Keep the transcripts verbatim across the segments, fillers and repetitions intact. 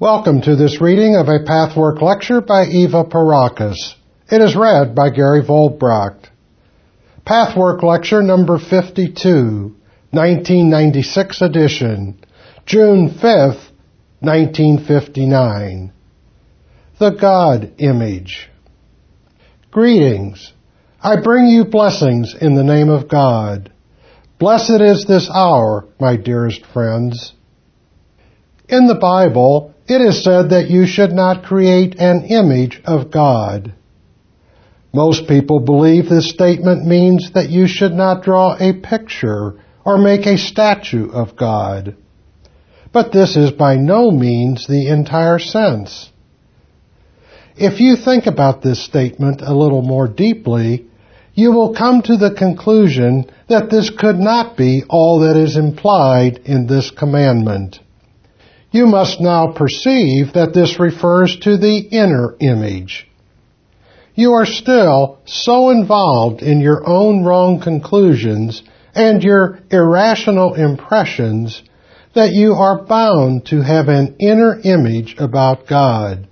Welcome to this reading of a Pathwork lecture by Eva Paracas. It is read by Gary Volbrock. Pathwork lecture number fifty-two, nineteen ninety-six edition, June fifth, nineteen fifty-nine. The God Image. Greetings. I bring you blessings in the name of God. Blessed is this hour, my dearest friends. In the Bible, it is said that you should not create an image of God. Most people believe this statement means that you should not draw a picture or make a statue of God. But this is by no means the entire sense. If you think about this statement a little more deeply, you will come to the conclusion that this could not be all that is implied in this commandment. You must now perceive that this refers to the inner image. You are still so involved in your own wrong conclusions and your irrational impressions that you are bound to have an inner image about God,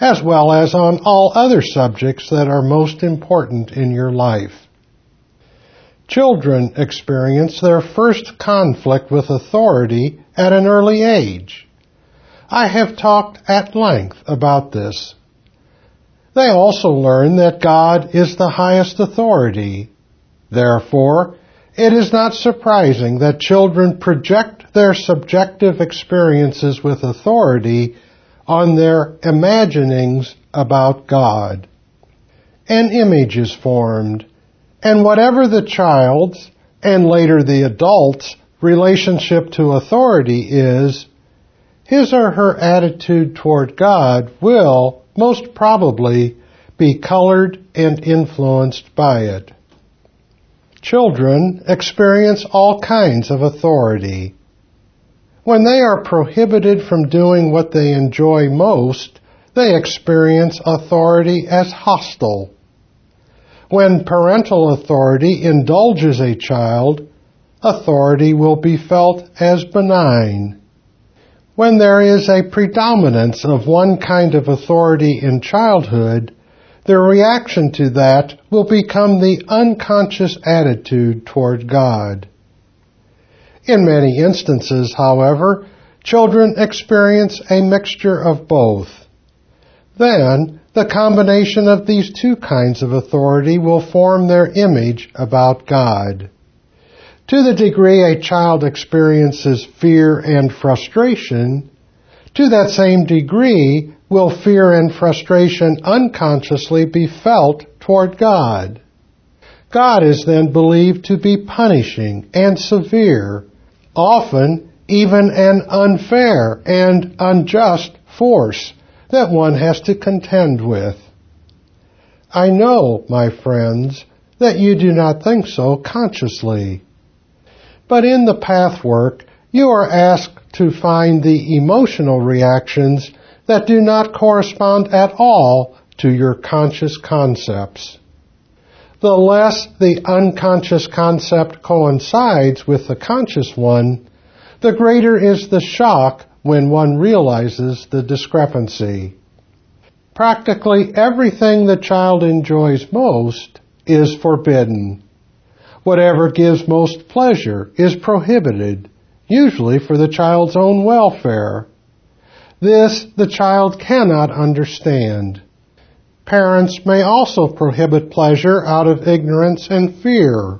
as well as on all other subjects that are most important in your life. Children experience their first conflict with authority at an early age. I have talked at length about this. They also learn that God is the highest authority. Therefore, it is not surprising that children project their subjective experiences with authority on their imaginings about God. An image is formed, and whatever the child's, and later the adult's, relationship to authority is, his or her attitude toward God will, most probably, be colored and influenced by it. Children experience all kinds of authority. When they are prohibited from doing what they enjoy most, they experience authority as hostile. When parental authority indulges a child, authority will be felt as benign. When there is a predominance of one kind of authority in childhood, their reaction to that will become the unconscious attitude toward God. In many instances, however, children experience a mixture of both. Then, the combination of these two kinds of authority will form their image about God. To the degree a child experiences fear and frustration, to that same degree will fear and frustration unconsciously be felt toward God. God is then believed to be punishing and severe, often even an unfair and unjust force that one has to contend with. I know, my friends, that you do not think so consciously. But in the Pathwork, you are asked to find the emotional reactions that do not correspond at all to your conscious concepts. The less the unconscious concept coincides with the conscious one, the greater is the shock when one realizes the discrepancy. Practically everything the child enjoys most is forbidden. Whatever gives most pleasure is prohibited, usually for the child's own welfare. This the child cannot understand. Parents may also prohibit pleasure out of ignorance and fear.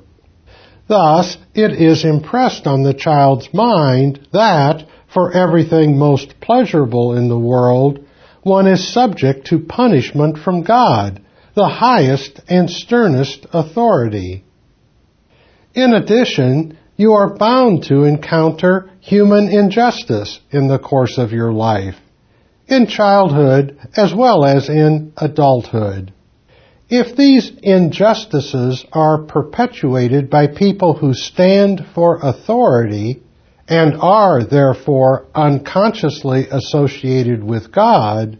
Thus, it is impressed on the child's mind that, for everything most pleasurable in the world, one is subject to punishment from God, the highest and sternest authority. In addition, you are bound to encounter human injustice in the course of your life, in childhood as well as in adulthood. If these injustices are perpetuated by people who stand for authority and are therefore unconsciously associated with God,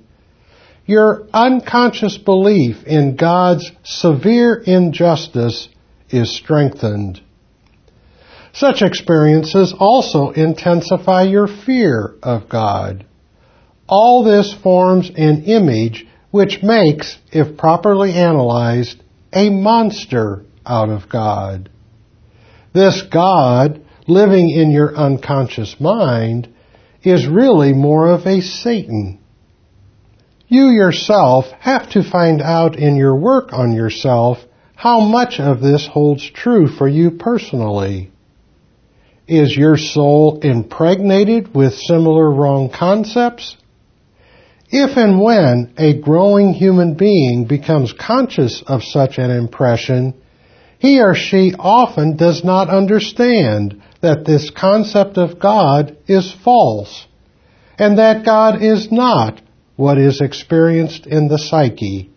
your unconscious belief in God's severe injustice is strengthened. Such experiences also intensify your fear of God. All this forms an image which makes, if properly analyzed, a monster out of God. This God, living in your unconscious mind, is really more of a Satan. You yourself have to find out in your work on yourself how much of this holds true for you personally. Is your soul impregnated with similar wrong concepts? If and when a growing human being becomes conscious of such an impression, he or she often does not understand that this concept of God is false, and that God is not what is experienced in the psyche.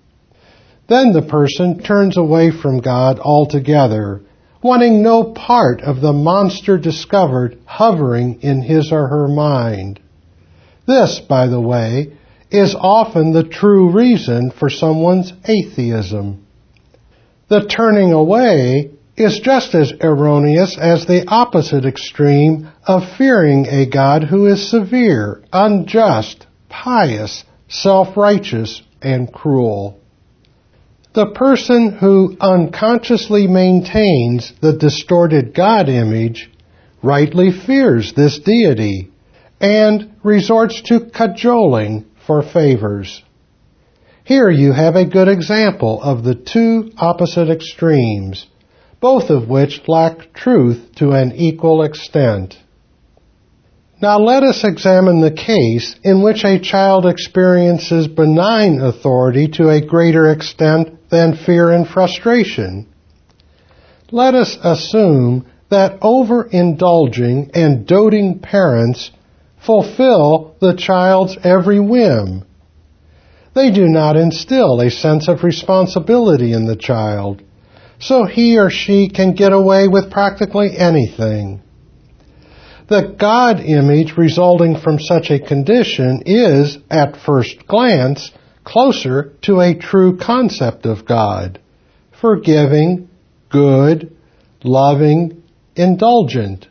Then the person turns away from God altogether, wanting no part of the monster discovered hovering in his or her mind. This, by the way, is often the true reason for someone's atheism. The turning away is just as erroneous as the opposite extreme of fearing a God who is severe, unjust, pious, self-righteous, and cruel. The person who unconsciously maintains the distorted God image rightly fears this deity and resorts to cajoling for favors. Here you have a good example of the two opposite extremes, both of which lack truth to an equal extent. Now let us examine the case in which a child experiences benign authority to a greater extent than fear and frustration. Let us assume that overindulging and doting parents fulfill the child's every whim. They do not instill a sense of responsibility in the child, so he or she can get away with practically anything. The God image resulting from such a condition is, at first glance, closer to a true concept of God: forgiving, good, loving, indulgent.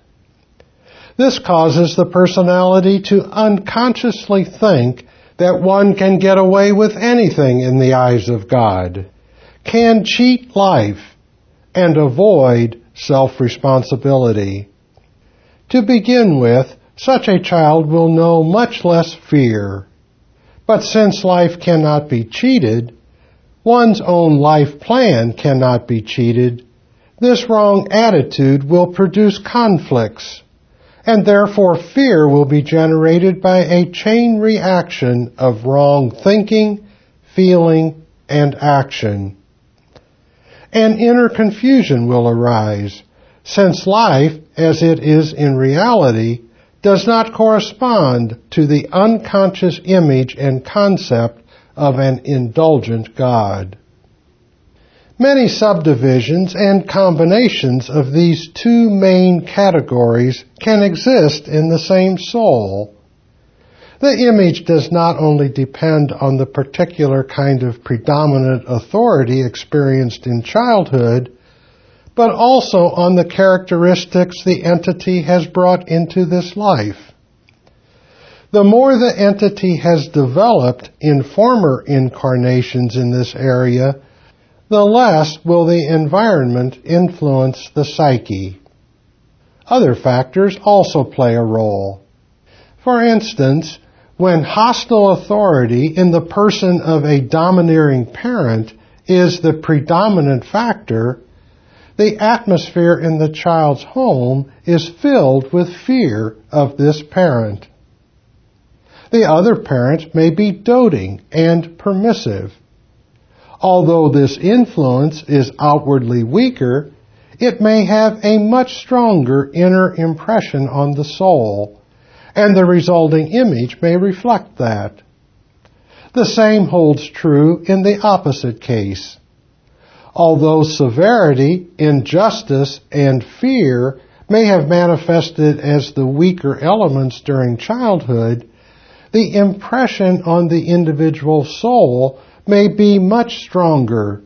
This causes the personality to unconsciously think that one can get away with anything in the eyes of God, can cheat life, and avoid self-responsibility. To begin with, such a child will know much less fear. But since life cannot be cheated, one's own life plan cannot be cheated, this wrong attitude will produce conflicts, and therefore fear will be generated by a chain reaction of wrong thinking, feeling, and action. An inner confusion will arise, since life, as it is in reality, does not correspond to the unconscious image and concept of an indulgent God. Many subdivisions and combinations of these two main categories can exist in the same soul. The image does not only depend on the particular kind of predominant authority experienced in childhood, but also on the characteristics the entity has brought into this life. The more the entity has developed in former incarnations in this area, the less will the environment influence the psyche. Other factors also play a role. For instance, when hostile authority in the person of a domineering parent is the predominant factor, the atmosphere in the child's home is filled with fear of this parent. The other parent may be doting and permissive. Although this influence is outwardly weaker, it may have a much stronger inner impression on the soul, and the resulting image may reflect that. The same holds true in the opposite case. Although severity, injustice, and fear may have manifested as the weaker elements during childhood, the impression on the individual soul may be much stronger,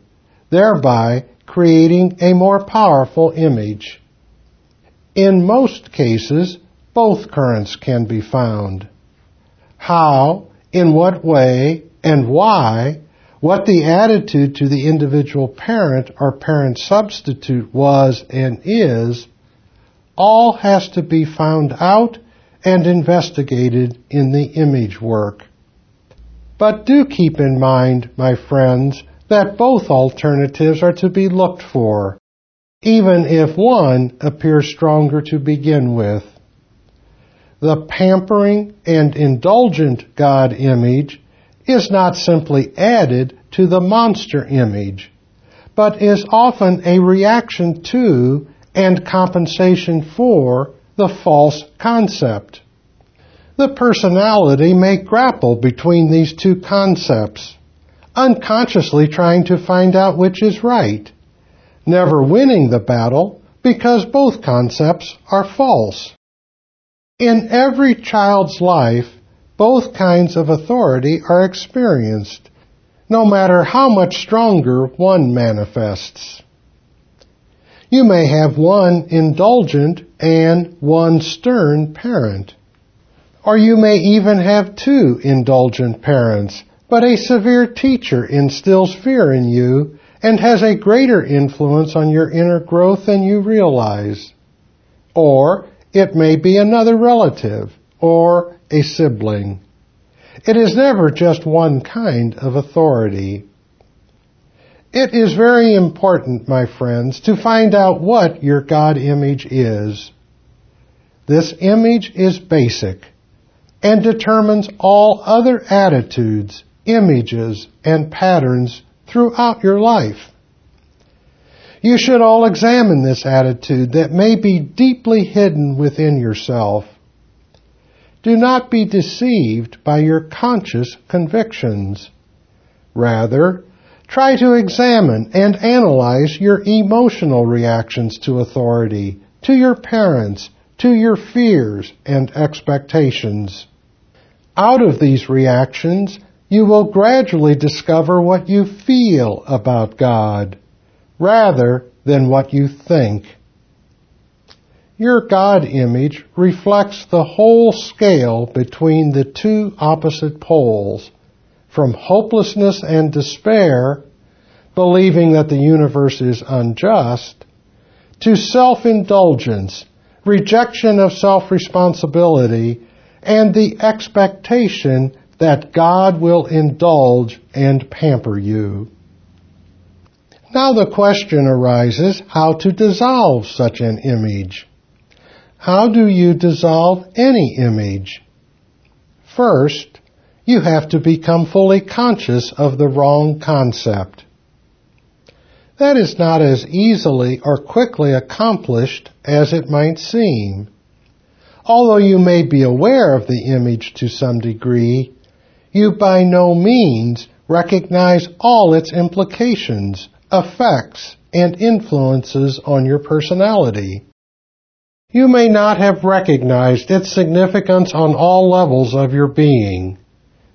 thereby creating a more powerful image. In most cases, both currents can be found. How, in what way, and why, what the attitude to the individual parent or parent substitute was and is, all has to be found out and investigated in the image work. But do keep in mind, my friends, that both alternatives are to be looked for, even if one appears stronger to begin with. The pampering and indulgent God image is not simply added to the monster image, but is often a reaction to and compensation for the false concept. The personality may grapple between these two concepts, unconsciously trying to find out which is right, never winning the battle because both concepts are false. In every child's life, both kinds of authority are experienced, no matter how much stronger one manifests. You may have one indulgent and one stern parent, or you may even have two indulgent parents, but a severe teacher instills fear in you and has a greater influence on your inner growth than you realize. Or it may be another relative or a sibling. It is never just one kind of authority. It is very important, my friends, to find out what your God image is. This image is basic and determines all other attitudes, images, and patterns throughout your life. You should all examine this attitude that may be deeply hidden within yourself. Do not be deceived by your conscious convictions. Rather, try to examine and analyze your emotional reactions to authority, to your parents, to your fears and expectations. Out of these reactions, you will gradually discover what you feel about God, rather than what you think. Your God image reflects the whole scale between the two opposite poles, from hopelessness and despair, believing that the universe is unjust, to self-indulgence, rejection of self-responsibility, and the expectation that God will indulge and pamper you. Now the question arises how to dissolve such an image. How do you dissolve any image? First, you have to become fully conscious of the wrong concept. That is not as easily or quickly accomplished as it might seem. Although you may be aware of the image to some degree, you by no means recognize all its implications, effects, and influences on your personality. You may not have recognized its significance on all levels of your being.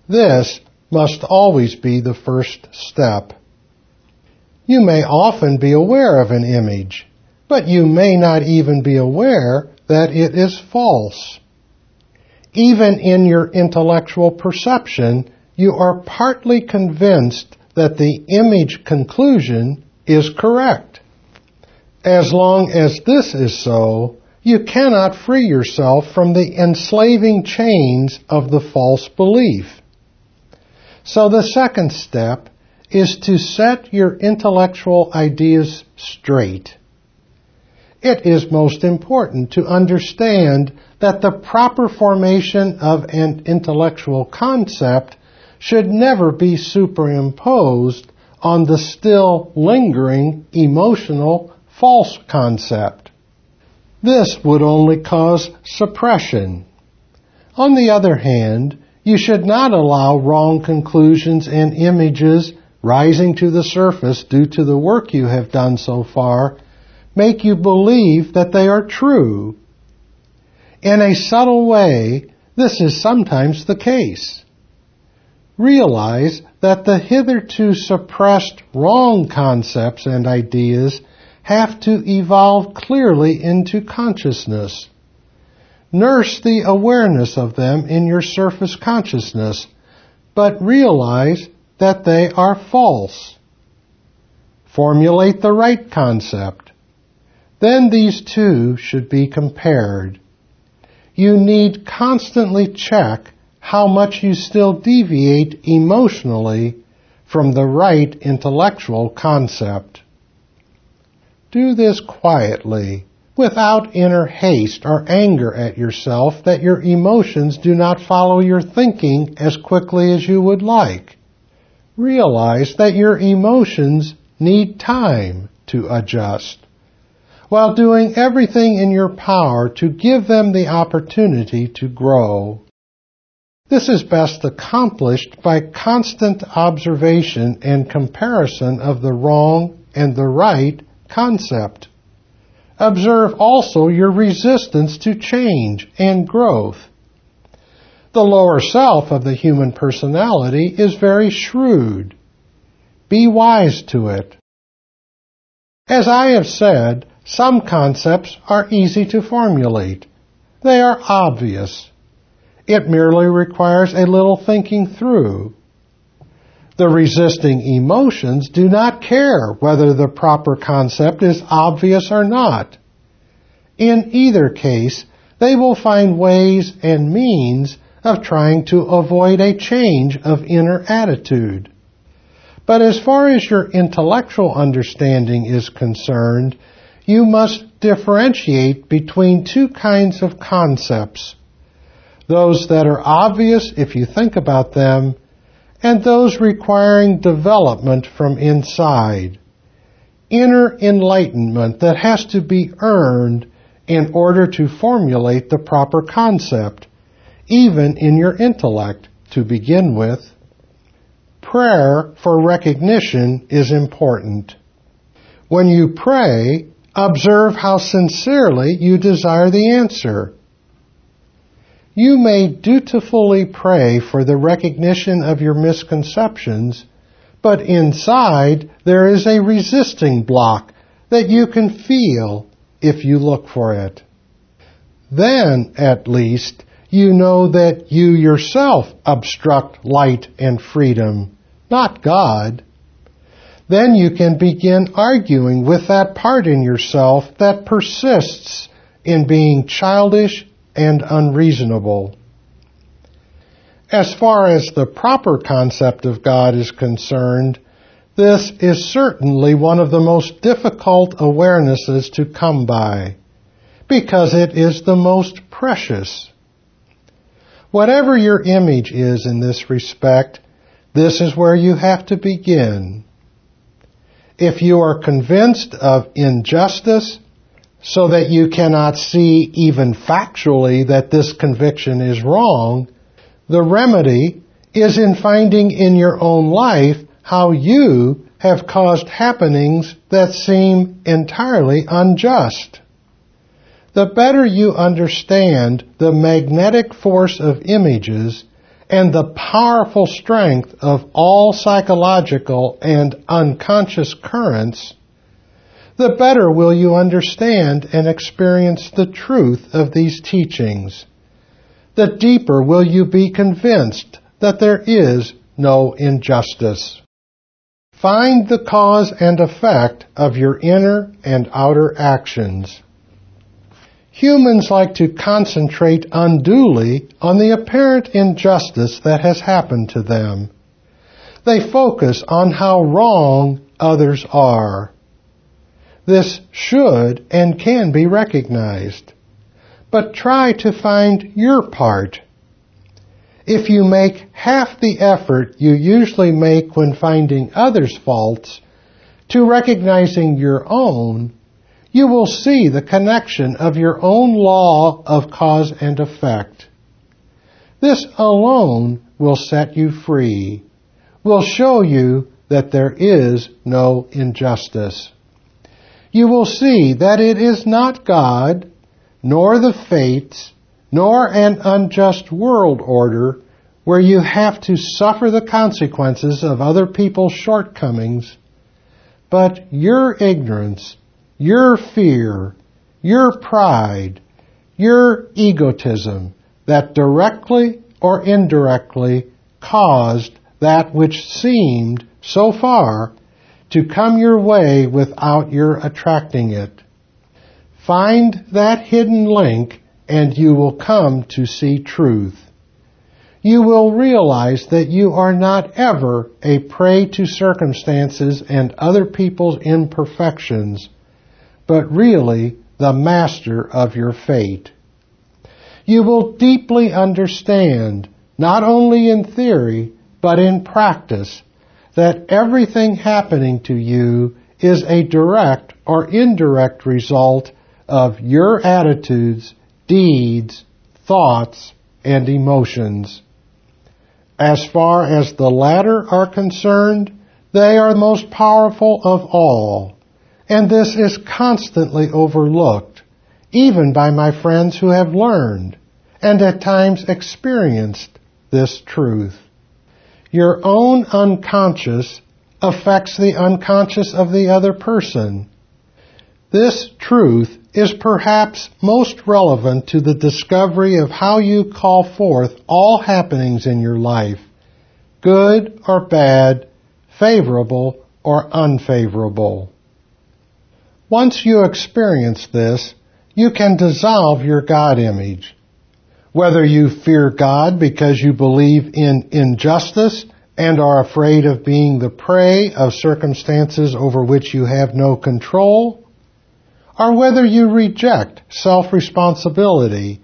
This must always be the first step. You may often be aware of an image, but you may not even be aware that it is false. Even in your intellectual perception, you are partly convinced that the image conclusion is correct. As long as this is so, you cannot free yourself from the enslaving chains of the false belief. So the second step is to set your intellectual ideas straight. It is most important to understand that the proper formation of an intellectual concept should never be superimposed on the still lingering emotional false concept. This would only cause suppression. On the other hand, you should not allow wrong conclusions and images rising to the surface due to the work you have done so far make you believe that they are true. In a subtle way, this is sometimes the case. Realize that the hitherto suppressed wrong concepts and ideas have to evolve clearly into consciousness. Nurse the awareness of them in your surface consciousness, but realize that they are false. Formulate the right concept. Then these two should be compared. You need constantly check how much you still deviate emotionally from the right intellectual concept. Do this quietly, without inner haste or anger at yourself that your emotions do not follow your thinking as quickly as you would like. Realize that your emotions need time to adjust, while doing everything in your power to give them the opportunity to grow. This is best accomplished by constant observation and comparison of the wrong and the right concept. Observe also your resistance to change and growth. The lower self of the human personality is very shrewd. Be wise to it. As I have said, some concepts are easy to formulate. They are obvious. It merely requires a little thinking through. The resisting emotions do not care whether the proper concept is obvious or not. In either case, they will find ways and means of trying to avoid a change of inner attitude. But as far as your intellectual understanding is concerned, you must differentiate between two kinds of concepts: those that are obvious if you think about them, and those requiring development from inside, inner enlightenment that has to be earned in order to formulate the proper concept, even in your intellect to begin with. Prayer for recognition is important. When you pray, observe how sincerely you desire the answer. You may dutifully pray for the recognition of your misconceptions, but inside there is a resisting block that you can feel if you look for it. Then, at least, you know that you yourself obstruct light and freedom, not God. Then you can begin arguing with that part in yourself that persists in being childish and unreasonable. As far as the proper concept of God is concerned, this is certainly one of the most difficult awarenesses to come by, because it is the most precious. Whatever your image is in this respect, this is where you have to begin. If you are convinced of injustice, so that you cannot see even factually that this conviction is wrong, the remedy is in finding in your own life how you have caused happenings that seem entirely unjust. The better you understand the magnetic force of images and the powerful strength of all psychological and unconscious currents, the better will you understand and experience the truth of these teachings. The deeper will you be convinced that there is no injustice. Find the cause and effect of your inner and outer actions. Humans like to concentrate unduly on the apparent injustice that has happened to them. They focus on how wrong others are. This should and can be recognized, but try to find your part. If you make half the effort you usually make when finding others' faults to recognizing your own, you will see the connection of your own law of cause and effect. This alone will set you free, will show you that there is no injustice. You will see that it is not God, nor the fates, nor an unjust world order where you have to suffer the consequences of other people's shortcomings, but your ignorance, your fear, your pride, your egotism that directly or indirectly caused that which seemed, so far, to come your way without your attracting it. Find that hidden link and you will come to see truth. You will realize that you are not ever a prey to circumstances and other people's imperfections, but really the master of your fate. You will deeply understand, not only in theory, but in practice, that everything happening to you is a direct or indirect result of your attitudes, deeds, thoughts, and emotions. As far as the latter are concerned, they are the most powerful of all, and this is constantly overlooked, even by my friends who have learned, and at times experienced, this truth. Your own unconscious affects the unconscious of the other person. This truth is perhaps most relevant to the discovery of how you call forth all happenings in your life, good or bad, favorable or unfavorable. Once you experience this, you can dissolve your God image. Whether you fear God because you believe in injustice and are afraid of being the prey of circumstances over which you have no control, or whether you reject self-responsibility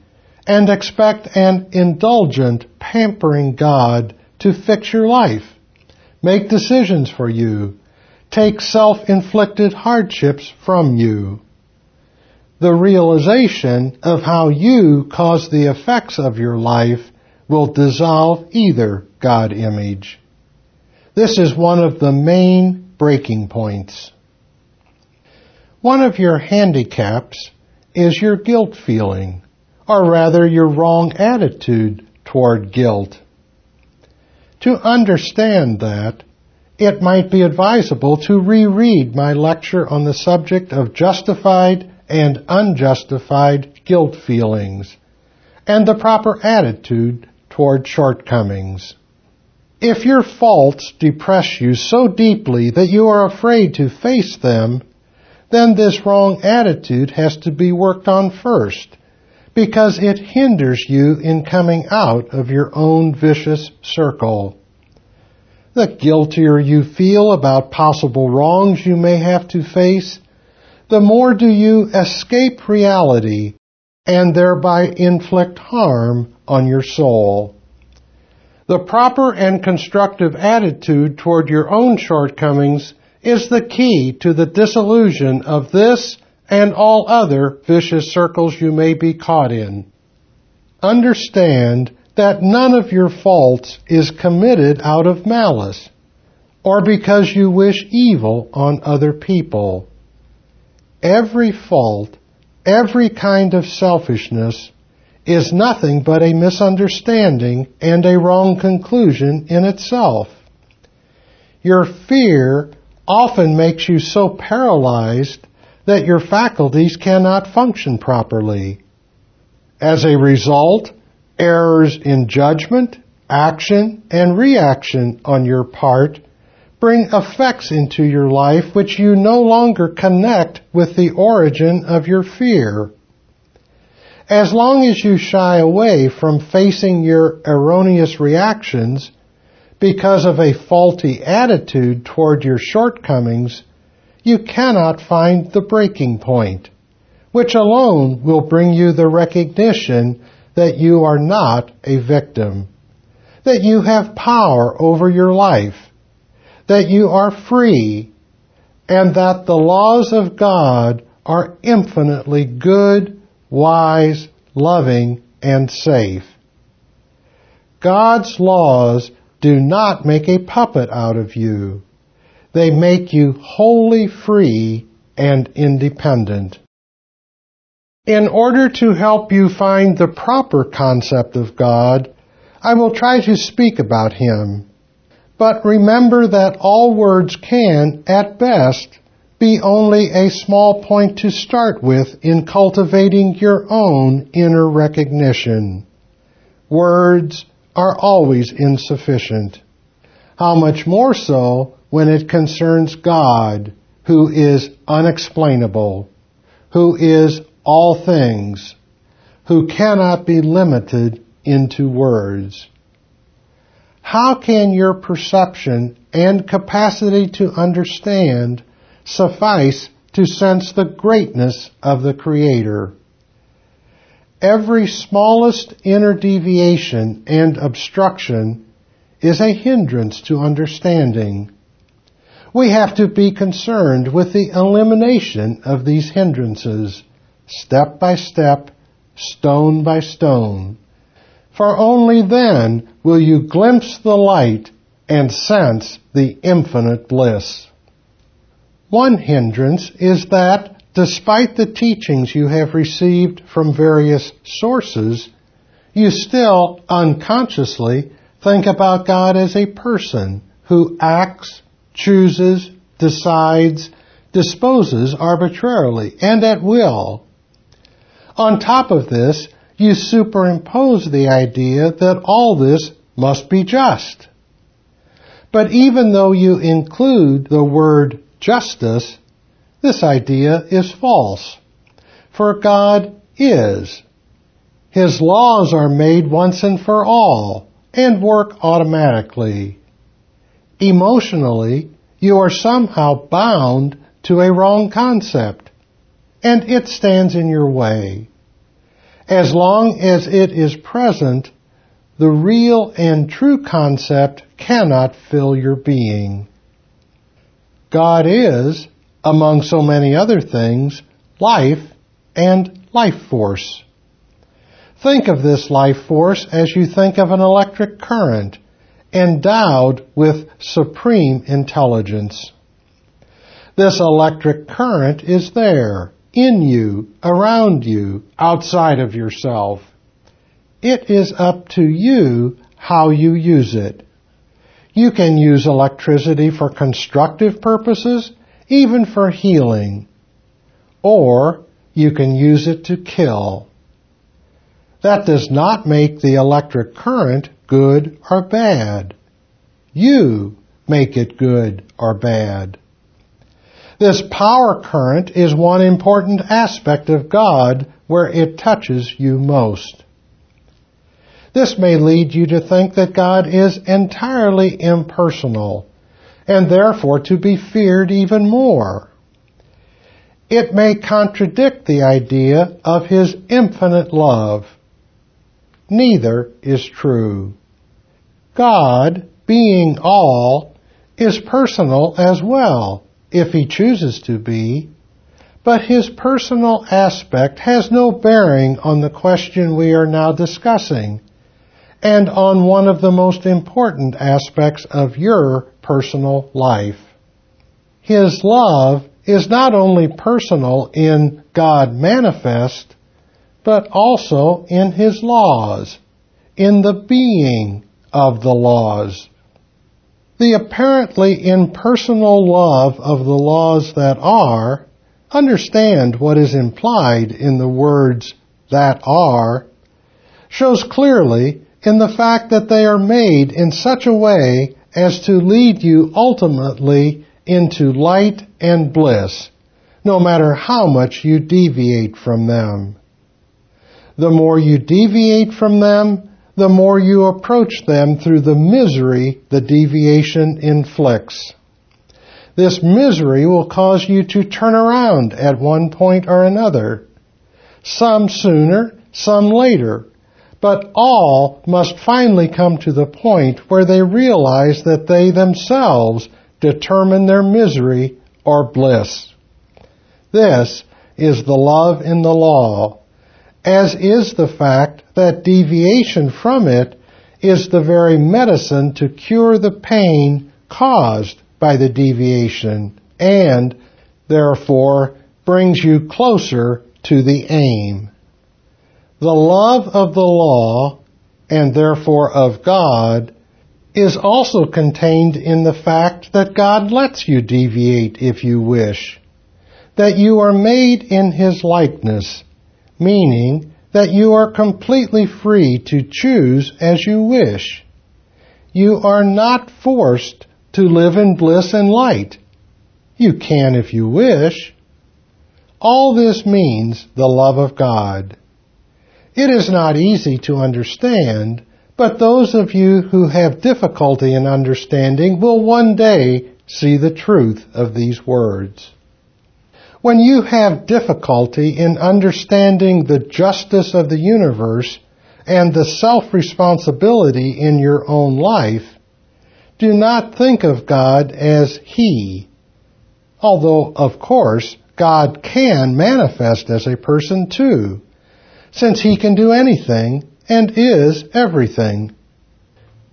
and expect an indulgent, pampering God to fix your life, make decisions for you, take self-inflicted hardships from you. The realization of how you cause the effects of your life will dissolve either God image. This is one of the main breaking points. One of your handicaps is your guilt feeling, or rather your wrong attitude toward guilt. To understand that, it might be advisable to reread my lecture on the subject of justified and unjustified guilt feelings, and the proper attitude toward shortcomings. If your faults depress you so deeply that you are afraid to face them, then this wrong attitude has to be worked on first, because it hinders you in coming out of your own vicious circle. The guiltier you feel about possible wrongs you may have to face, the more do you escape reality and thereby inflict harm on your soul. The proper and constructive attitude toward your own shortcomings is the key to the dissolution of this and all other vicious circles you may be caught in. Understand that none of your faults is committed out of malice or because you wish evil on other people. Every fault, every kind of selfishness, is nothing but a misunderstanding and a wrong conclusion in itself. Your fear often makes you so paralyzed that your faculties cannot function properly. As a result, errors in judgment, action, and reaction on your part bring effects into your life which you no longer connect with the origin of your fear. As long as you shy away from facing your erroneous reactions because of a faulty attitude toward your shortcomings, you cannot find the breaking point, which alone will bring you the recognition that you are not a victim, that you have power over your life, that you are free, and that the laws of God are infinitely good, wise, loving, and safe. God's laws do not make a puppet out of you. They make you wholly free and independent. In order to help you find the proper concept of God, I will try to speak about Him. But remember that all words can, at best, be only a small point to start with in cultivating your own inner recognition. Words are always insufficient. How much more so when it concerns God, who is unexplainable, who is all things, who cannot be limited into words. How can your perception and capacity to understand suffice to sense the greatness of the Creator? Every smallest inner deviation and obstruction is a hindrance to understanding. We have to be concerned with the elimination of these hindrances, step by step, stone by stone. For only then will you glimpse the light and sense the infinite bliss. One hindrance is that, despite the teachings you have received from various sources, you still unconsciously think about God as a person who acts, chooses, decides, disposes arbitrarily and at will. On top of this, you superimpose the idea that all this must be just. But even though you include the word justice, this idea is false. For God is. His laws are made once and for all and work automatically. Emotionally, you are somehow bound to a wrong concept, and it stands in your way. As long as it is present, the real and true concept cannot fill your being. God is, among so many other things, life and life force. Think of this life force as you think of an electric current, endowed with supreme intelligence. This electric current is there, in you, around you, outside of yourself. It is up to you how you use it. You can use electricity for constructive purposes, even for healing. Or you can use it to kill. That does not make the electric current good or bad. You make it good or bad. This power current is one important aspect of God where it touches you most. This may lead you to think that God is entirely impersonal, and therefore to be feared even more. It may contradict the idea of His infinite love. Neither is true. God, being all, is personal as well, if He chooses to be, but His personal aspect has no bearing on the question we are now discussing, and on one of the most important aspects of your personal life. His love is not only personal in God manifest, but also in His laws, in the being of the laws. The apparently impersonal love of the laws that are, understand what is implied in the words that are, shows clearly in the fact that they are made in such a way as to lead you ultimately into light and bliss, no matter how much you deviate from them. The more you deviate from them, the more you approach them through the misery the deviation inflicts. This misery will cause you to turn around at one point or another, some sooner, some later, but all must finally come to the point where they realize that they themselves determine their misery or bliss. This is the love in the law, as is the fact that deviation from it is the very medicine to cure the pain caused by the deviation, and therefore brings you closer to the aim. The love of the law, and therefore of God, is also contained in the fact that God lets you deviate if you wish, that you are made in His likeness, meaning that you are completely free to choose as you wish. You are not forced to live in bliss and light. You can if you wish. All this means the love of God. It is not easy to understand, but those of you who have difficulty in understanding will one day see the truth of these words. When you have difficulty in understanding the justice of the universe and the self-responsibility in your own life, do not think of God as He, although, of course, God can manifest as a person too, since He can do anything and is everything.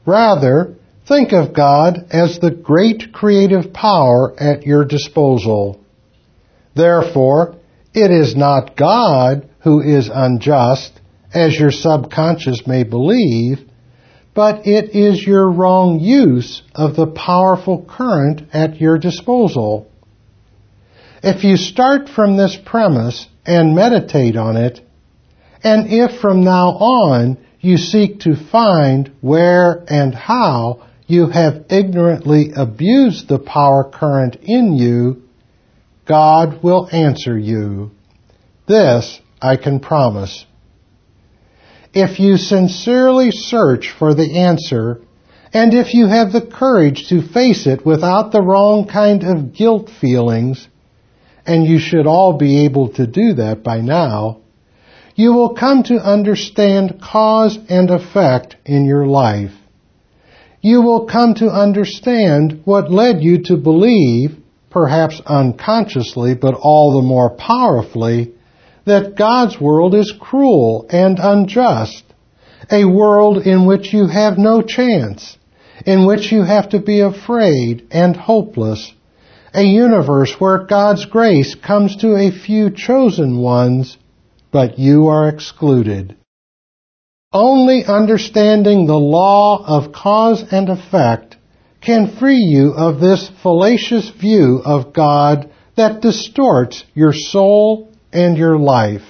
Rather, think of God as the great creative power at your disposal. Therefore, it is not God who is unjust, as your subconscious may believe, but it is your wrong use of the powerful current at your disposal. If you start from this premise and meditate on it, and if from now on you seek to find where and how you have ignorantly abused the power current in you, God will answer you. This I can promise. If you sincerely search for the answer, and if you have the courage to face it without the wrong kind of guilt feelings, and you should all be able to do that by now, you will come to understand cause and effect in your life. You will come to understand what led you to believe, perhaps unconsciously but all the more powerfully, that God's world is cruel and unjust, a world in which you have no chance, in which you have to be afraid and hopeless, a universe where God's grace comes to a few chosen ones, but you are excluded. Only understanding the law of cause and effect can free you of this fallacious view of God that distorts your soul and your life.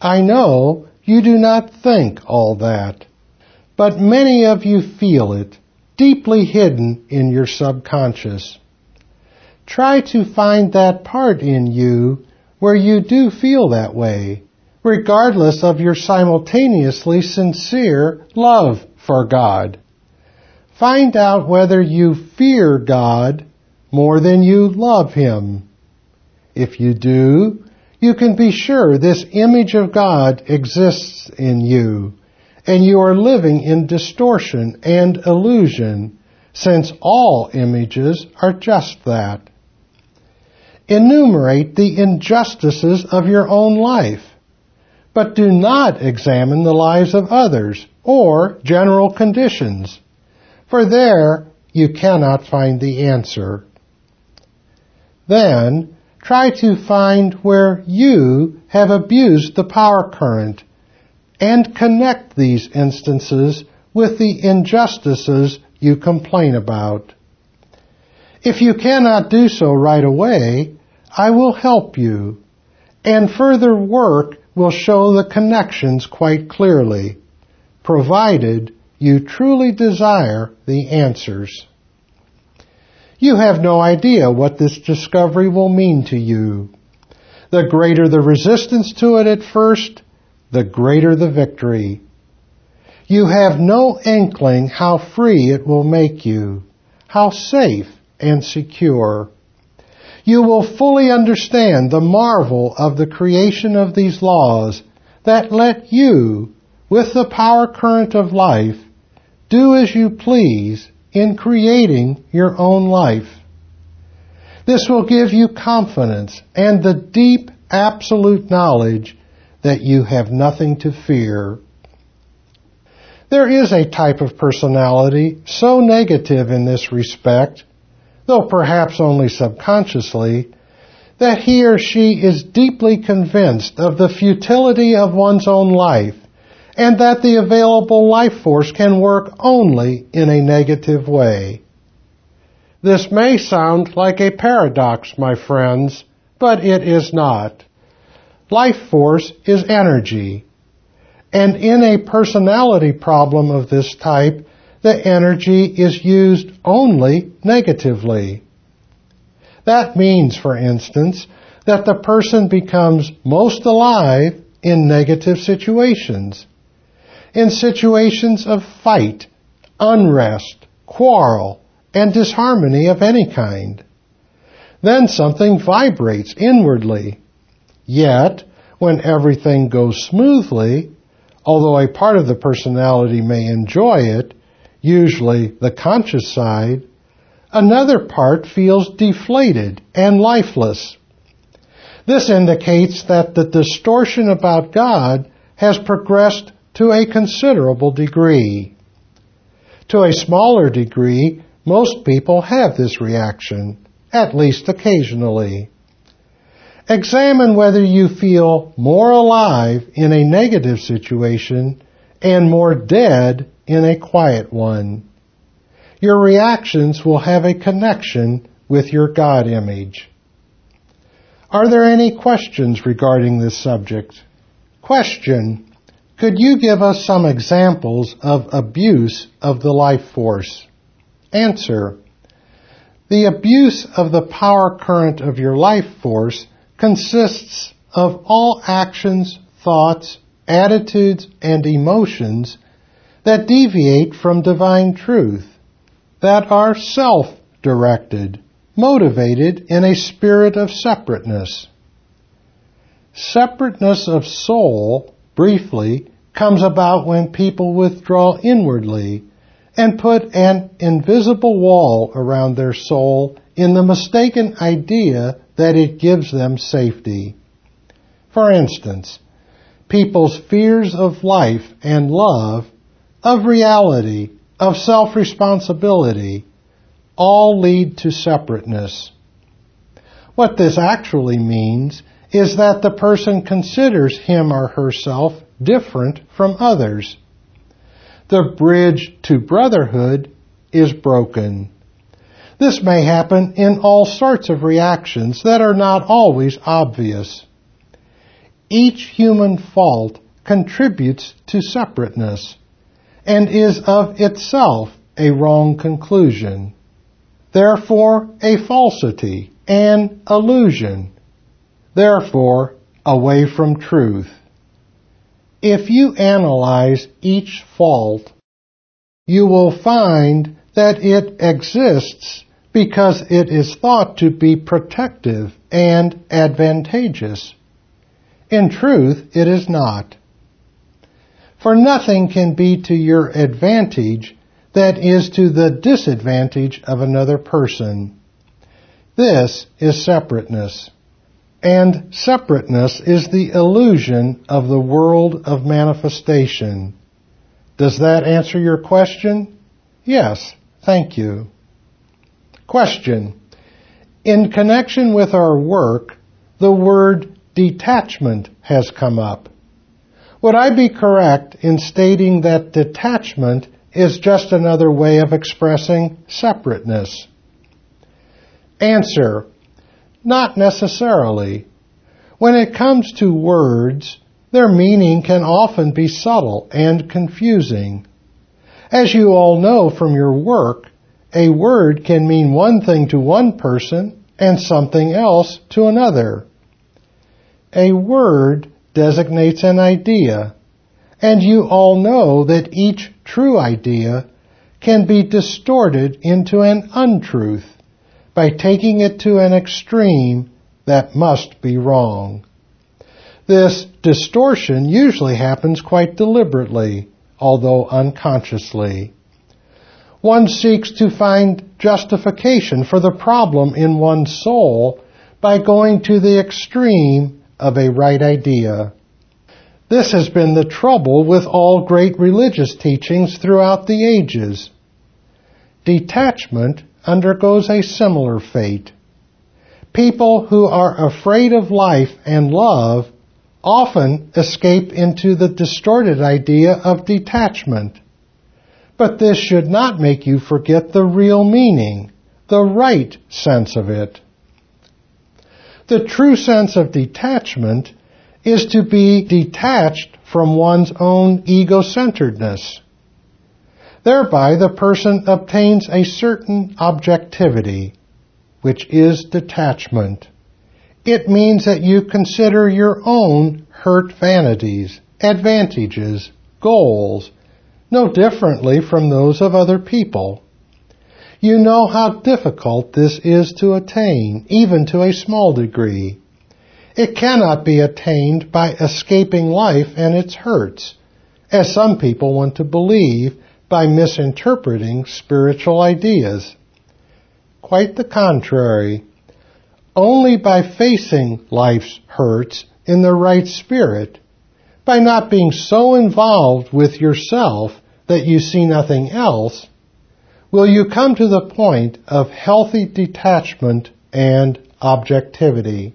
I know you do not think all that, but many of you feel it, deeply hidden in your subconscious. Try to find that part in you where you do feel that way, regardless of your simultaneously sincere love for God. Find out whether you fear God more than you love Him. If you do, you can be sure this image of God exists in you, and you are living in distortion and illusion, since all images are just that. Enumerate the injustices of your own life, but do not examine the lives of others or general conditions, for there you cannot find the answer. Then, try to find where you have abused the power current and connect these instances with the injustices you complain about. If you cannot do so right away, I will help you, and further work will show the connections quite clearly, provided you truly desire the answers. You have no idea what this discovery will mean to you. The greater the resistance to it at first, the greater the victory. You have no inkling how free it will make you, how safe and secure. You will fully understand the marvel of the creation of these laws that let you, with the power current of life, do as you please in creating your own life. This will give you confidence and the deep, absolute knowledge that you have nothing to fear. There is a type of personality so negative in this respect, though perhaps only subconsciously, that he or she is deeply convinced of the futility of one's own life, and that the available life force can work only in a negative way. This may sound like a paradox, my friends, but it is not. Life force is energy. And in a personality problem of this type, the energy is used only negatively. That means, for instance, that the person becomes most alive in negative situations. In situations of fight, unrest, quarrel, and disharmony of any kind. Then something vibrates inwardly. Yet, when everything goes smoothly, although a part of the personality may enjoy it, usually the conscious side, another part feels deflated and lifeless. This indicates that the distortion about God has progressed to a considerable degree. To a smaller degree, most people have this reaction, at least occasionally. Examine whether you feel more alive in a negative situation and more dead in a quiet one. Your reactions will have a connection with your God image. Are there any questions regarding this subject? Question: could you give us some examples of abuse of the life force? Answer: the abuse of the power current of your life force consists of all actions, thoughts, attitudes, and emotions that deviate from divine truth, that are self-directed, motivated in a spirit of separateness. Separateness of soul, briefly, comes about when people withdraw inwardly and put an invisible wall around their soul in the mistaken idea that it gives them safety. For instance, people's fears of life and love, of reality, of self-responsibility, all lead to separateness. What this actually means is that the person considers him or herself different from others. The bridge to brotherhood is broken. This may happen in all sorts of reactions that are not always obvious. Each human fault contributes to separateness and is of itself a wrong conclusion, therefore a falsity, an illusion, therefore away from truth. If you analyze each fault, you will find that it exists because it is thought to be protective and advantageous. In truth, it is not. For nothing can be to your advantage that is to the disadvantage of another person. This is separateness, and separateness is the illusion of the world of manifestation. Does that answer your question? Yes, thank you. Question: in connection with our work, the word detachment has come up. Would I be correct in stating that detachment is just another way of expressing separateness? Answer: not necessarily. When it comes to words, their meaning can often be subtle and confusing. As you all know from your work, a word can mean one thing to one person and something else to another. A word designates an idea, and you all know that each true idea can be distorted into an untruth by taking it to an extreme that must be wrong. This distortion usually happens quite deliberately, although unconsciously. One seeks to find justification for the problem in one's soul by going to the extreme of a right idea. This has been the trouble with all great religious teachings throughout the ages. Detachment undergoes a similar fate. People who are afraid of life and love often escape into the distorted idea of detachment. But this should not make you forget the real meaning, the right sense of it. The true sense of detachment is to be detached from one's own ego-centeredness. Thereby, the person obtains a certain objectivity, which is detachment. It means that you consider your own hurt vanities, advantages, goals, no differently from those of other people. You know how difficult this is to attain, even to a small degree. It cannot be attained by escaping life and its hurts, as some people want to believe by misinterpreting spiritual ideas. Quite the contrary. Only by facing life's hurts in the right spirit, by not being so involved with yourself that you see nothing else, will you come to the point of healthy detachment and objectivity.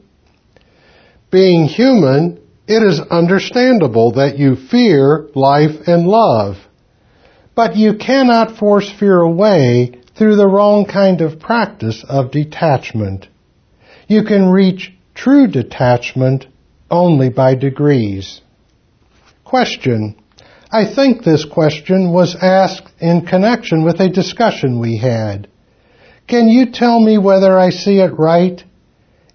Being human, it is understandable that you fear life and love, but you cannot force fear away through the wrong kind of practice of detachment. You can reach true detachment only by degrees. Question. I think this question was asked in connection with a discussion we had. Can you tell me whether I see it right?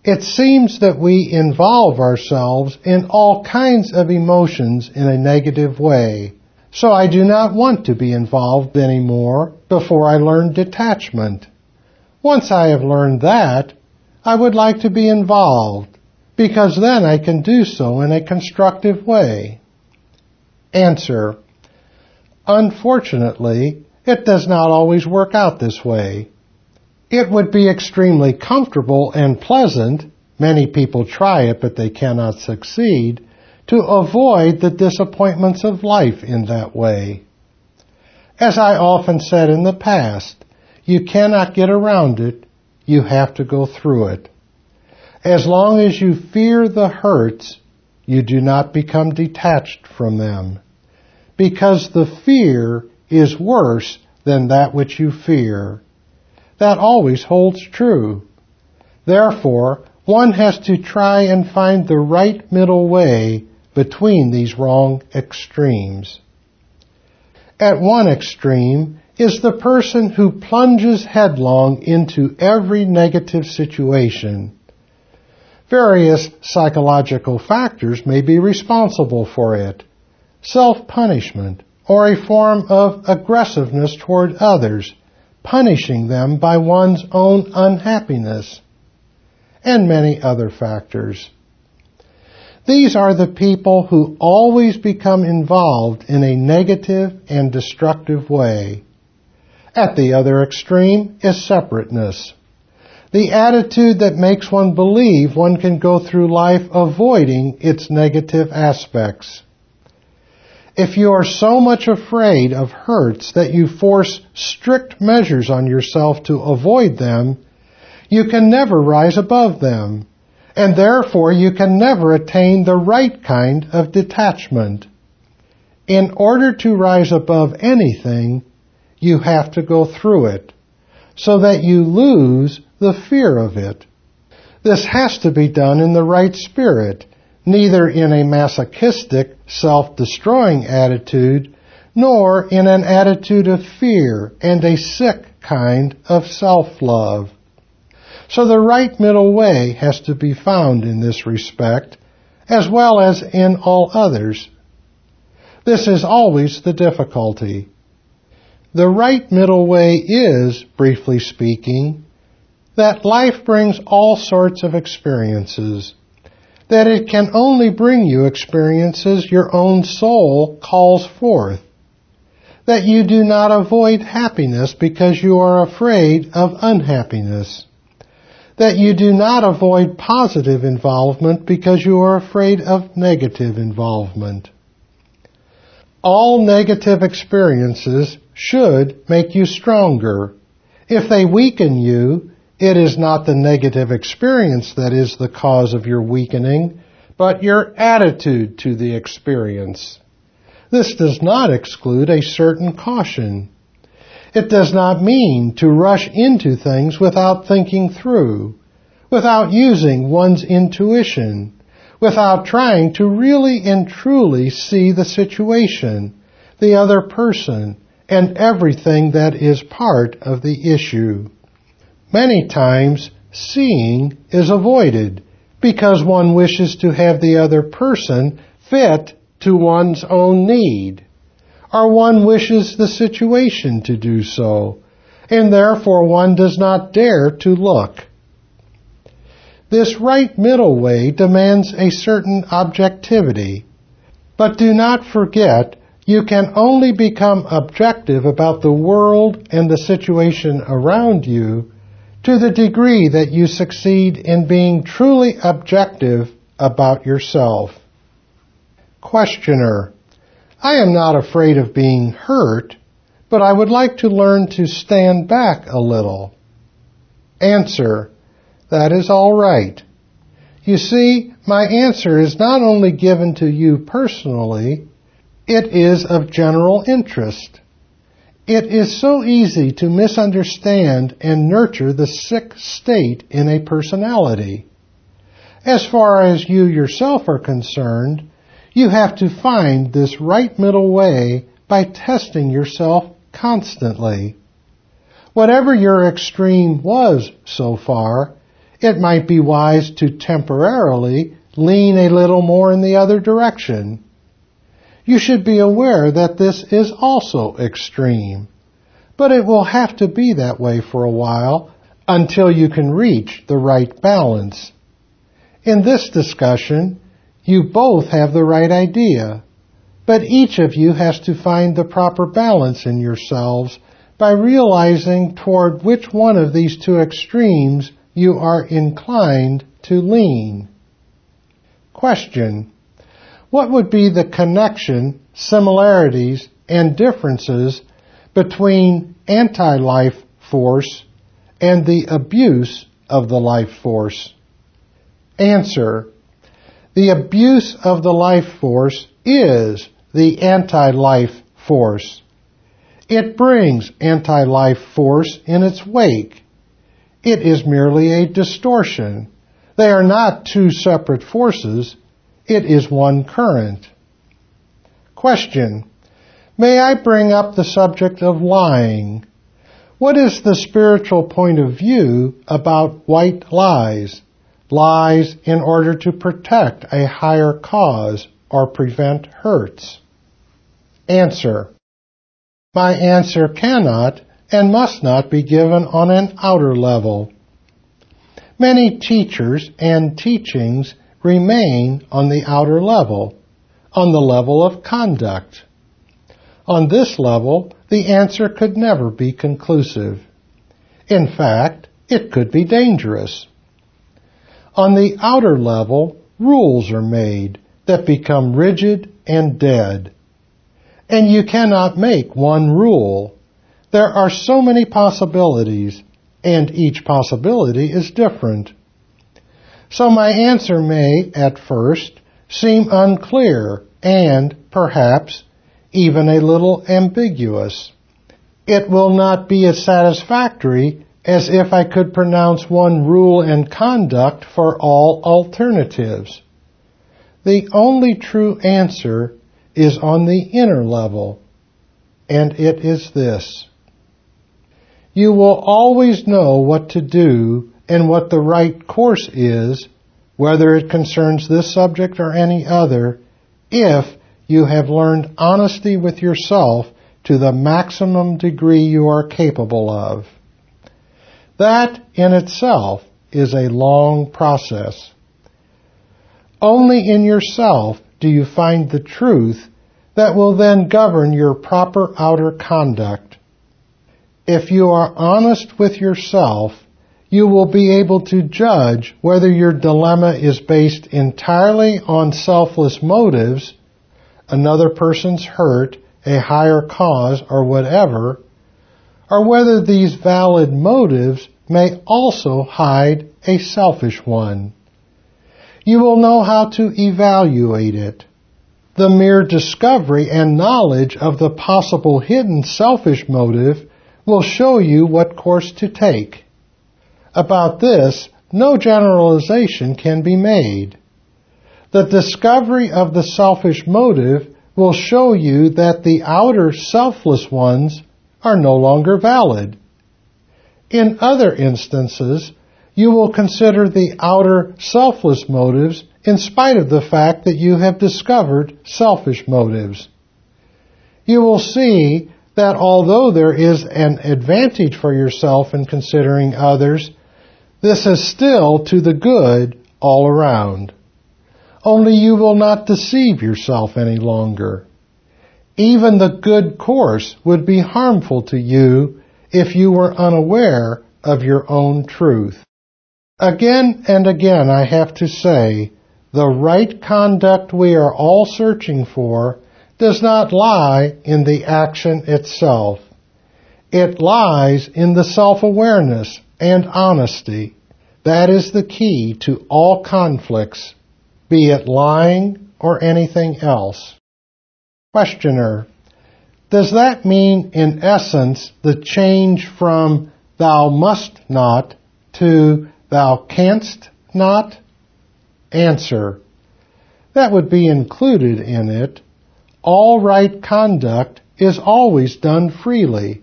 It seems that we involve ourselves in all kinds of emotions in a negative way, so I do not want to be involved anymore before I learn detachment. Once I have learned that, I would like to be involved, because then I can do so in a constructive way. Answer. Unfortunately, it does not always work out this way. It would be extremely comfortable and pleasant, many people try it but they cannot succeed, to avoid the disappointments of life in that way. As I often said in the past, you cannot get around it, you have to go through it. As long as you fear the hurts, you do not become detached from them, because the fear is worse than that which you fear. That always holds true. Therefore, one has to try and find the right middle way between these wrong extremes. At one extreme is the person who plunges headlong into every negative situation. Various psychological factors may be responsible for it. Self-punishment, or a form of aggressiveness toward others, punishing them by one's own unhappiness, and many other factors. These are the people who always become involved in a negative and destructive way. At the other extreme is separateness. The attitude that makes one believe one can go through life avoiding its negative aspects. If you are so much afraid of hurts that you force strict measures on yourself to avoid them, you can never rise above them, and therefore you can never attain the right kind of detachment. In order to rise above anything, you have to go through it, so that you lose the fear of it. This has to be done in the right spirit, neither in a masochistic, self-destroying attitude, nor in an attitude of fear and a sick kind of self-love. So the right middle way has to be found in this respect, as well as in all others. This is always the difficulty. The right middle way is, briefly speaking, that life brings all sorts of experiences, that it can only bring you experiences your own soul calls forth, that you do not avoid happiness because you are afraid of unhappiness, that you do not avoid positive involvement because you are afraid of negative involvement. All negative experiences should make you stronger. If they weaken you, it is not the negative experience that is the cause of your weakening, but your attitude to the experience. This does not exclude a certain caution. It does not mean to rush into things without thinking through, without using one's intuition, without trying to really and truly see the situation, the other person, and everything that is part of the issue. Many times, seeing is avoided because one wishes to have the other person fit to one's own need, or one wishes the situation to do so, and therefore one does not dare to look. This right middle way demands a certain objectivity, but do not forget you can only become objective about the world and the situation around you to the degree that you succeed in being truly objective about yourself. Questioner: I am not afraid of being hurt, but I would like to learn to stand back a little. Answer: That is all right. You see, my answer is not only given to you personally, it is of general interest. It is so easy to misunderstand and nurture the sick state in a personality. As far as you yourself are concerned, you have to find this right middle way by testing yourself constantly. Whatever your extreme was so far, it might be wise to temporarily lean a little more in the other direction. You should be aware that this is also extreme, but it will have to be that way for a while until you can reach the right balance. In this discussion, you both have the right idea, but each of you has to find the proper balance in yourselves by realizing toward which one of these two extremes you are inclined to lean. Question: What would be the connection, similarities, and differences between anti-life force and the abuse of the life force? Answer: The abuse of the life force is the anti-life force. It brings anti-life force in its wake. It is merely a distortion. They are not two separate forces. It is one current. Question: May I bring up the subject of lying? What is the spiritual point of view about white lies, lies in order to protect a higher cause or prevent hurts? Answer: My answer cannot and must not be given on an outer level. Many teachers and teachings remain on the outer level, on the level of conduct. On this level, the answer could never be conclusive. In fact, it could be dangerous. On the outer level, rules are made that become rigid and dead. And you cannot make one rule. There are so many possibilities, and each possibility is different. So my answer may, at first, seem unclear and, perhaps, even a little ambiguous. It will not be as satisfactory as if I could pronounce one rule and conduct for all alternatives. The only true answer is on the inner level, and it is this: You will always know what to do and what the right course is, whether it concerns this subject or any other, if you have learned honesty with yourself to the maximum degree you are capable of. That in itself is a long process. Only in yourself do you find the truth that will then govern your proper outer conduct. If you are honest with yourself, you will be able to judge whether your dilemma is based entirely on selfless motives, another person's hurt, a higher cause, or whatever, or whether these valid motives may also hide a selfish one. You will know how to evaluate it. The mere discovery and knowledge of the possible hidden selfish motive will show you what course to take. About this, no generalization can be made. The discovery of the selfish motive will show you that the outer selfless ones are no longer valid. In other instances, you will consider the outer selfless motives in spite of the fact that you have discovered selfish motives. You will see that although there is an advantage for yourself in considering others, this is still to the good all around. Only you will not deceive yourself any longer. Even the good course would be harmful to you if you were unaware of your own truth. Again and again I have to say, the right conduct we are all searching for does not lie in the action itself. It lies in the self-awareness and honesty. That is the key to all conflicts, be it lying or anything else. Questioner, does that mean, in essence, the change from thou must not to thou canst not? Answer, that would be included in it. All right conduct is always done freely.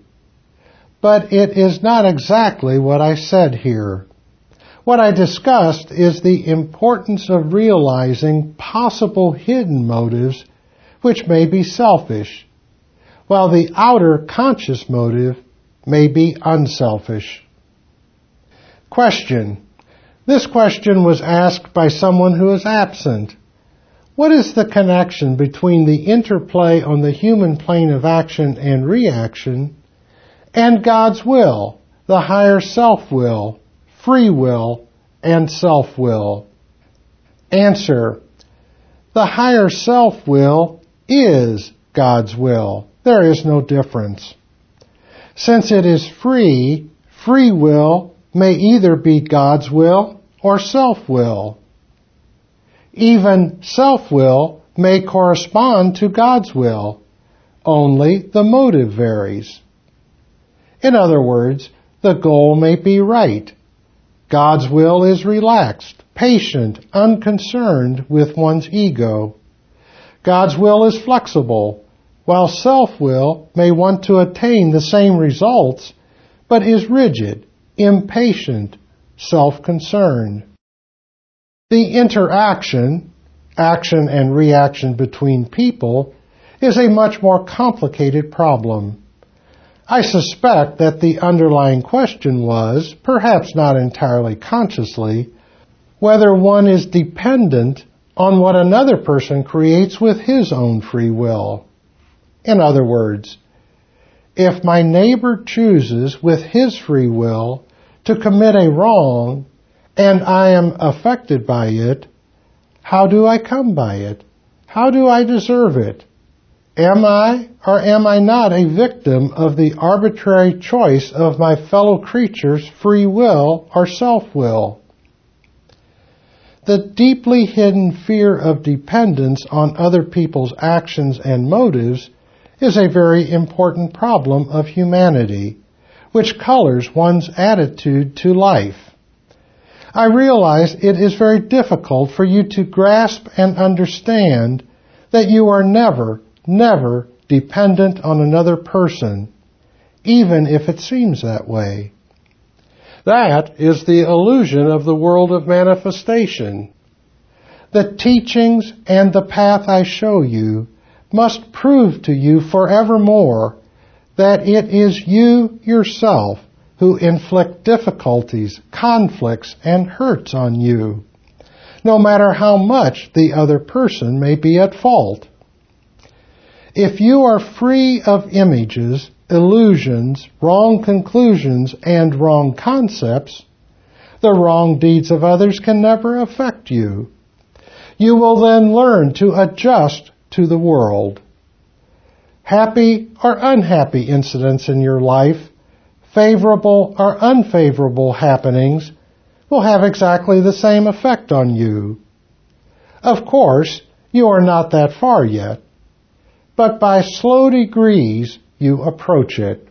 But it is not exactly what I said here. What I discussed is the importance of realizing possible hidden motives which may be selfish, while the outer conscious motive may be unselfish. Question. This question was asked by someone who is absent. What is the connection between the interplay on the human plane of action and reaction and God's will, the higher self-will, free will, and self-will? Answer. The higher self-will is God's will. There is no difference. Since it is free, free will may either be God's will or self-will. Even self-will may correspond to God's will. Only the motive varies. In other words, the goal may be right. God's will is relaxed, patient, unconcerned with one's ego. God's will is flexible, while self-will may want to attain the same results, but is rigid, impatient, self-concerned. The interaction, action and reaction between people, is a much more complicated problem. I suspect that the underlying question was, perhaps not entirely consciously, whether one is dependent on what another person creates with his own free will. In other words, if my neighbor chooses with his free will to commit a wrong and I am affected by it, how do I come by it? How do I deserve it? Am I or am I not a victim of the arbitrary choice of my fellow creature's free will or self-will? The deeply hidden fear of dependence on other people's actions and motives is a very important problem of humanity, which colors one's attitude to life. I realize it is very difficult for you to grasp and understand that you are never Never dependent on another person, even if it seems that way. That is the illusion of the world of manifestation. The teachings and the path I show you must prove to you forevermore that it is you yourself who inflict difficulties, conflicts, and hurts on you, no matter how much the other person may be at fault. If you are free of images, illusions, wrong conclusions, and wrong concepts, the wrong deeds of others can never affect you. You will then learn to adjust to the world. Happy or unhappy incidents in your life, favorable or unfavorable happenings, will have exactly the same effect on you. Of course, you are not that far yet, but by slow degrees you approach it.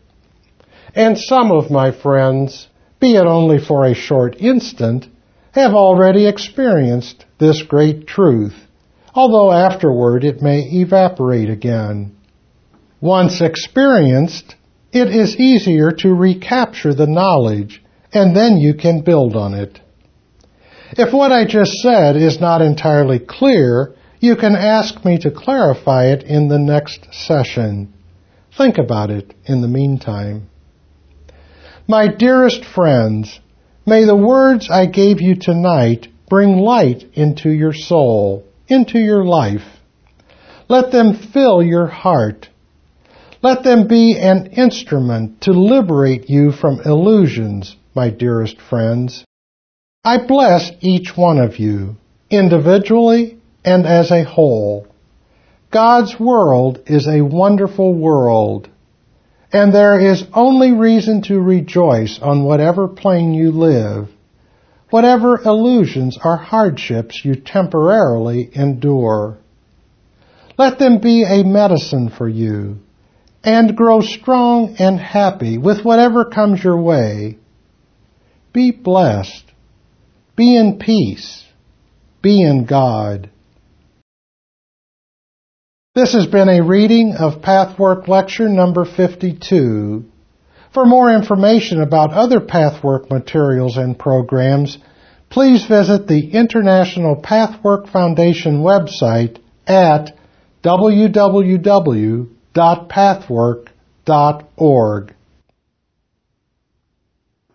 And some of my friends, be it only for a short instant, have already experienced this great truth. although afterward it may evaporate again. Once experienced, it is easier to recapture the knowledge, and then you can build on it. If what I just said is not entirely clear, you can ask me to clarify it in the next session. Think about it in the meantime. My dearest friends, may the words I gave you tonight bring light into your soul, into your life. Let them fill your heart. Let them be an instrument to liberate you from illusions, my dearest friends. I bless each one of you, individually and as a whole. God's world is a wonderful world, and there is only reason to rejoice on whatever plane you live, whatever illusions or hardships you temporarily endure. Let them be a medicine for you, and grow strong and happy with whatever comes your way. Be blessed. Be in peace. Be in God. This has been a reading of Pathwork Lecture number fifty-two. For more information about other Pathwork materials and programs, please visit the International Pathwork Foundation website at w w w dot pathwork dot org.